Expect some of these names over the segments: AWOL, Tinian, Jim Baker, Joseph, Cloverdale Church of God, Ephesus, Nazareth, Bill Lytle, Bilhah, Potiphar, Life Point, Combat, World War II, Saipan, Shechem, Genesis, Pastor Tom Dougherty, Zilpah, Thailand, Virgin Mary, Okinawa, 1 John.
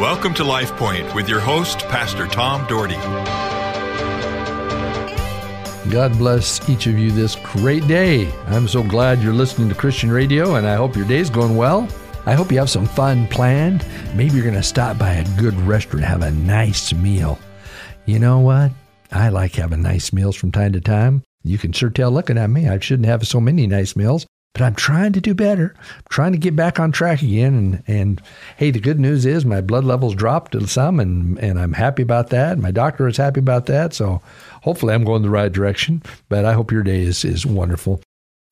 Welcome to Life Point with your host, Pastor Tom Dougherty. God bless each of you this great day. I'm so glad you're listening to Christian radio, and I hope your day's going well. I hope you have some fun planned. Maybe you're going to stop by a good restaurant, have a nice meal. You know what? I like having nice meals from time to time. You can sure tell looking at me, I shouldn't have so many nice meals, but I'm trying to do better. I'm trying to get back on track again. And hey, the good news is my blood levels dropped some, and I'm happy about that. My doctor is happy about that. So hopefully I'm going the right direction, but I hope your day is wonderful.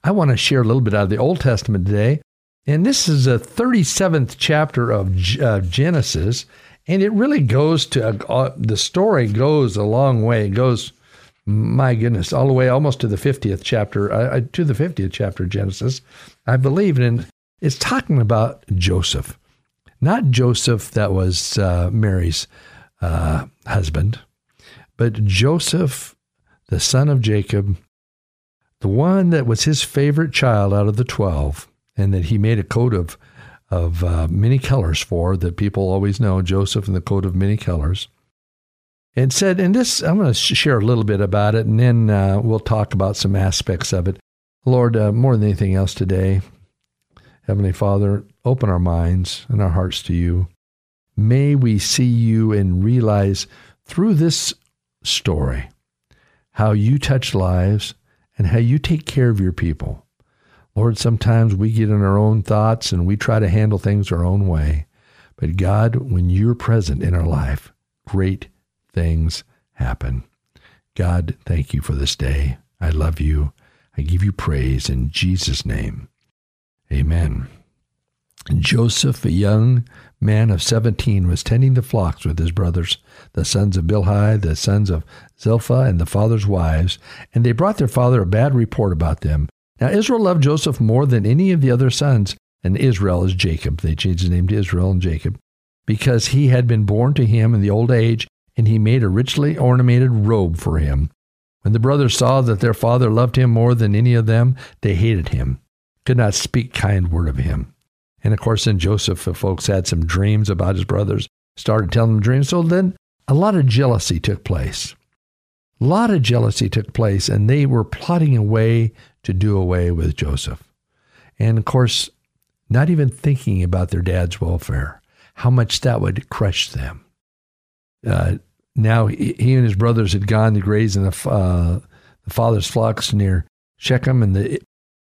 I want to share a little bit out of the Old Testament today. And this is the 37th chapter of Genesis. And it really goes to, the story goes a long way. It goes, my goodness, all the way almost to the 50th chapter, of Genesis, I believe. And it's talking about Joseph, not Joseph that was Mary's husband, but Joseph, the son of Jacob, the one that was his favorite child out of the 12, and that he made a coat of many colors for, that people always know, Joseph and the coat of many colors. And said, and this, I'm going to share a little bit about it, and then we'll talk about some aspects of it. Lord, more than anything else today, Heavenly Father, open our minds and our hearts to you. May we see you and realize through this story how you touch lives and how you take care of your people. Lord, sometimes we get in our own thoughts and we try to handle things our own way. But God, when you're present in our life, great things happen. God, thank you for this day. I love you. I give you praise in Jesus' name. Amen. Joseph, a young man of 17, was tending the flocks with his brothers, the sons of Bilhah, the sons of Zilpah, and the father's wives, and they brought their father a bad report about them. Now, Israel loved Joseph more than any of the other sons, and Israel is Jacob. They changed his name to Israel and Jacob, because he had been born to him in the old age, and he made a richly ornamented robe for him. When the brothers saw that their father loved him more than any of them, they hated him, could not speak kind word of him. And of course, then Joseph, the folks had some dreams about his brothers, started telling them dreams. So then a lot of jealousy took place. A lot of jealousy took place, and they were plotting a way to do away with Joseph. And of course, not even thinking about their dad's welfare, how much that would crush them. Now he and his brothers had gone to graze in the father's flocks near Shechem, and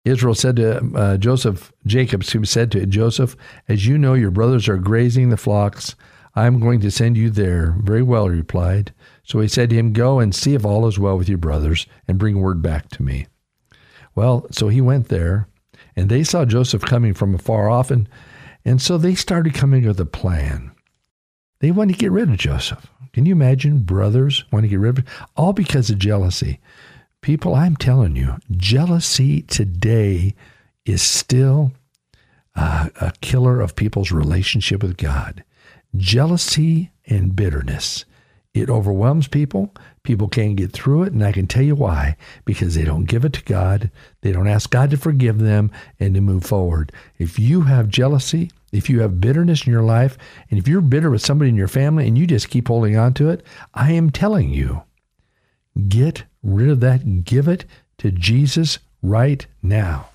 Israel said to Jacob said to Joseph, "As you know, your brothers are grazing the flocks. I'm going to send you there." "Very well," he replied. So he said to him, "Go and see if all is well with your brothers and bring word back to me." Well, so he went there, and they saw Joseph coming from afar off, and so they started coming with a plan. They wanted to get rid of Joseph. Can you imagine brothers wanting to get rid of him? All because of jealousy. People, I'm telling you, jealousy today is still a killer of people's relationship with God. Jealousy and bitterness. It overwhelms people. People can't get through it, and I can tell you why. Because they don't give it to God. They don't ask God to forgive them and to move forward. If you have jealousy, if you have bitterness in your life, and if you're bitter with somebody in your family and you just keep holding on to it, I am telling you, get rid of that. Give it to Jesus right now.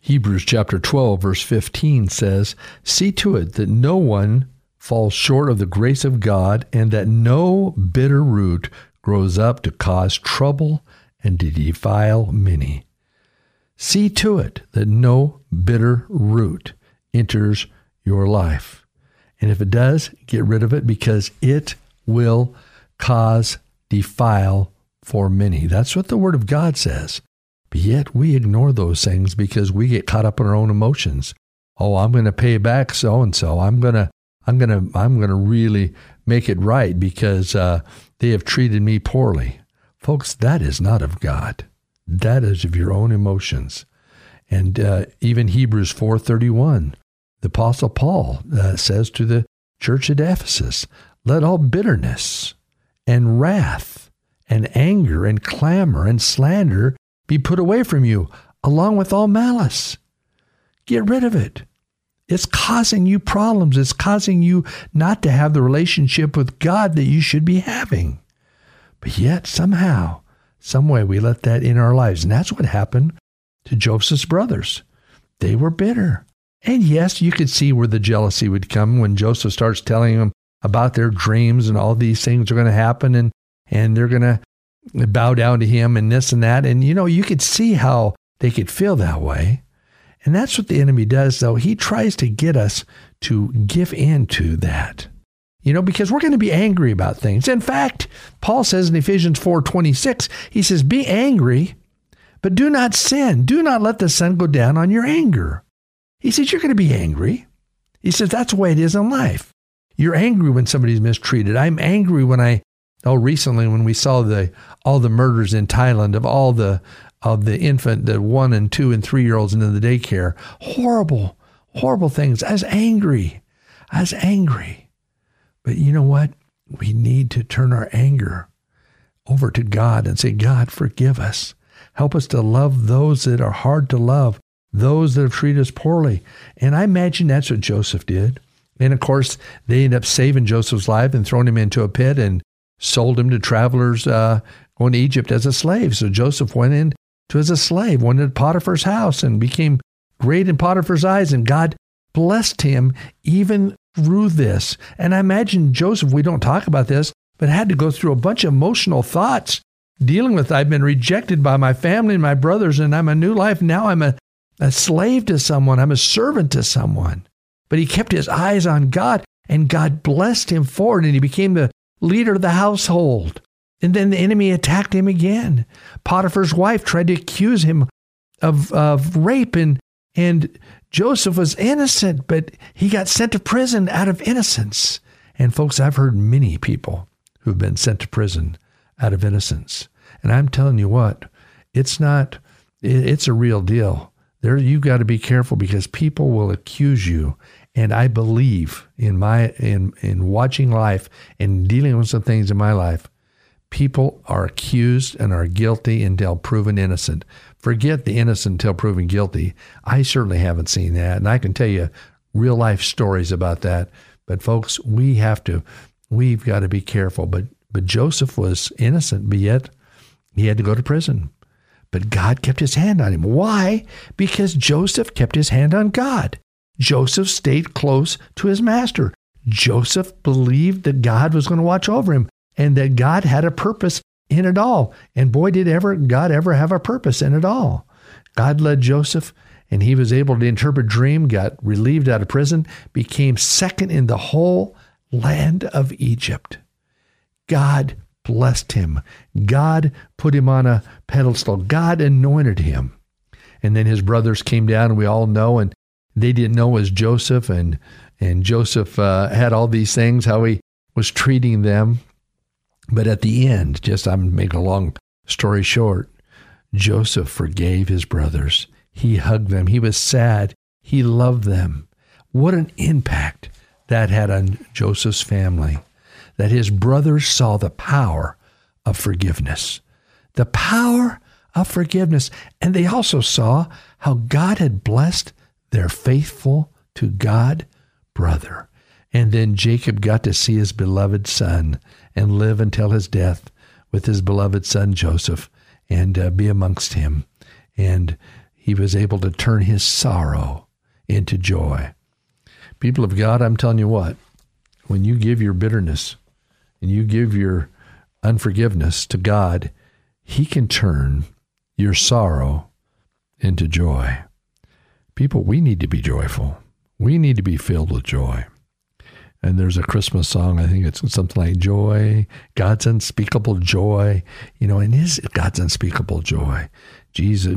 Hebrews chapter 12, verse 15 says, "See to it that no one falls short of the grace of God, and that no bitter root grows up to cause trouble and to defile many." See to it that no bitter root enters your life. And if it does, get rid of it, because it will cause defile for many. That's what the Word of God says. But yet we ignore those things because we get caught up in our own emotions. Oh, I'm going to pay back so-and-so. I'm gonna really make it right because they have treated me poorly. Folks, that is not of God. That is of your own emotions. And even Hebrews 4:31, the Apostle Paul says to the church at Ephesus, "Let all bitterness and wrath and anger and clamor and slander be put away from you, along with all malice." Get rid of it. It's causing you problems. It's causing you not to have the relationship with God that you should be having. But yet, somehow, some way, we let that in our lives. And that's what happened to Joseph's brothers. They were bitter. And yes, you could see where the jealousy would come when Joseph starts telling them about their dreams and all these things are going to happen and they're going to bow down to him and this and that. And, you know, you could see how they could feel that way. And that's what the enemy does, though. He tries to get us to give in to that, you know, because we're going to be angry about things. In fact, Paul says in Ephesians 4:26, he says, be angry, but do not sin. Do not let the sun go down on your anger. He says, you're going to be angry. He says, that's the way it is in life. You're angry when somebody's mistreated. I'm angry when recently when we saw all the murders in Thailand of all the infant, the 1-, 2-, and 3-year-olds and in the daycare. Horrible, horrible things. I was angry. But you know what? We need to turn our anger over to God and say, God, forgive us. Help us to love those that are hard to love, those that have treated us poorly. And I imagine that's what Joseph did. And of course, they end up saving Joseph's life and throwing him into a pit and sold him to travelers going to Egypt as a slave. So Joseph went in as a slave, went into Potiphar's house and became great in Potiphar's eyes. And God blessed him even through this. And I imagine Joseph, we don't talk about this, but had to go through a bunch of emotional thoughts dealing with, I've been rejected by my family and my brothers, and I'm a new life. Now I'm a slave to someone. I'm a servant to someone. But he kept his eyes on God, and God blessed him for it, and he became the leader of the household. And then the enemy attacked him again. Potiphar's wife tried to accuse him of rape, and Joseph was innocent, but he got sent to prison out of innocence. And folks, I've heard many people who've been sent to prison out of innocence. And I'm telling you what, it's a real deal. There, you've got to be careful because people will accuse you. And I believe in watching life and dealing with some things in my life, people are accused and are guilty until proven innocent. Forget the innocent until proven guilty. I certainly haven't seen that. And I can tell you real life stories about that. But folks, we've got to be careful. But Joseph was innocent, but yet he had to go to prison. But God kept his hand on him. Why? Because Joseph kept his hand on God. Joseph stayed close to his master. Joseph believed that God was going to watch over him and that God had a purpose in it all. And boy, did God ever have a purpose in it all. God led Joseph, and he was able to interpret dream, got relieved out of prison, became second in the whole land of Egypt. God blessed him. God put him on a pedestal. God anointed him. And then his brothers came down, and we all know, and they didn't know it was Joseph, and Joseph had all these things, how he was treating them. But at the end, I'm making a long story short, Joseph forgave his brothers. He hugged them. He was sad. He loved them. What an impact that had on Joseph's family, that his brothers saw the power of forgiveness. The power of forgiveness. And they also saw how God had blessed their faithful to God brother. And then Jacob got to see his beloved son and live until his death with his beloved son Joseph and be amongst him. And he was able to turn his sorrow into joy. People of God, I'm telling you what, when you give your bitterness and you give your unforgiveness to God, he can turn your sorrow into joy. People, we need to be joyful. We need to be filled with joy. And there's a Christmas song, I think it's something like joy, God's unspeakable joy. You know, and is God's unspeakable joy.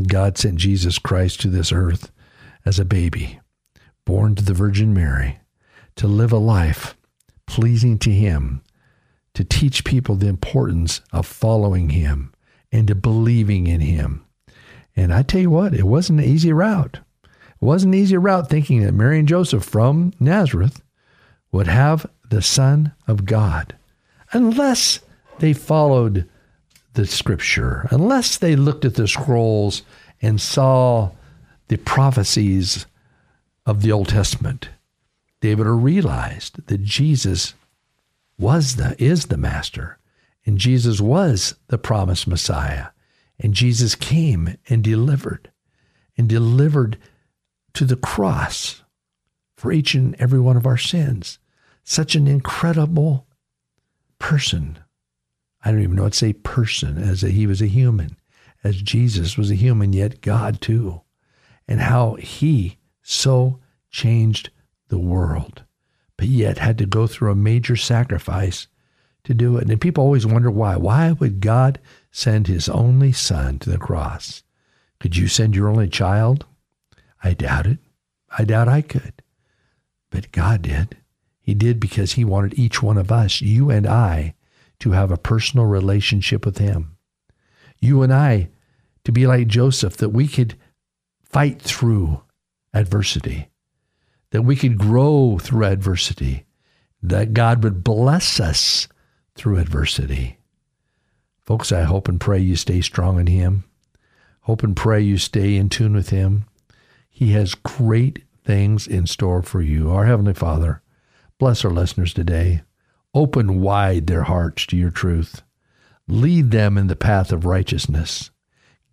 God sent Jesus Christ to this earth as a baby, born to the Virgin Mary, to live a life pleasing to him, to teach people the importance of following him and to believing in him. And I tell you what, it wasn't an easy route. It wasn't an easy route thinking that Mary and Joseph from Nazareth would have the Son of God unless they followed the Scripture, unless they looked at the scrolls and saw the prophecies of the Old Testament, David realized that Jesus is the Master, and Jesus was the promised Messiah, and Jesus came and delivered to the cross for each and every one of our sins. Such an incredible person. I don't even know what to say person, he was a human, as Jesus was a human, yet God too, and how he so changed the world, but yet had to go through a major sacrifice to do it. And people always wonder why. Why would God send his only son to the cross? Could you send your only child? I doubt it. I doubt I could. But God did. He did because he wanted each one of us, you and I, to have a personal relationship with him. You and I to be like Joseph, that we could fight through adversity, that we could grow through adversity, that God would bless us through adversity. Folks, I hope and pray you stay strong in him. Hope and pray you stay in tune with him. He has great things in store for you. Our Heavenly Father, bless our listeners today. Open wide their hearts to your truth. Lead them in the path of righteousness.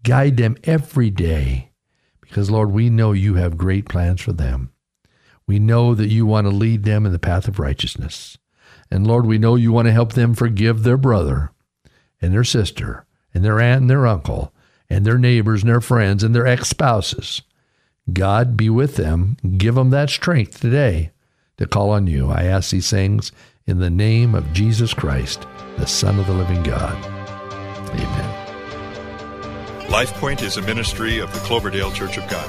Guide them every day, because, Lord, we know you have great plans for them. We know that you want to lead them in the path of righteousness. And Lord, we know you want to help them forgive their brother and their sister and their aunt and their uncle and their neighbors and their friends and their ex-spouses. God, be with them. Give them that strength today to call on you. I ask these things in the name of Jesus Christ, the Son of the living God. Amen. Life Point is a ministry of the Cloverdale Church of God.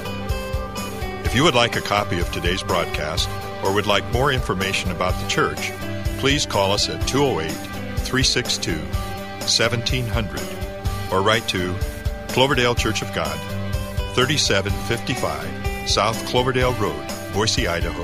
If you would like a copy of today's broadcast or would like more information about the church, please call us at 208-362-1700 or write to Cloverdale Church of God, 3755 South Cloverdale Road, Boise, Idaho,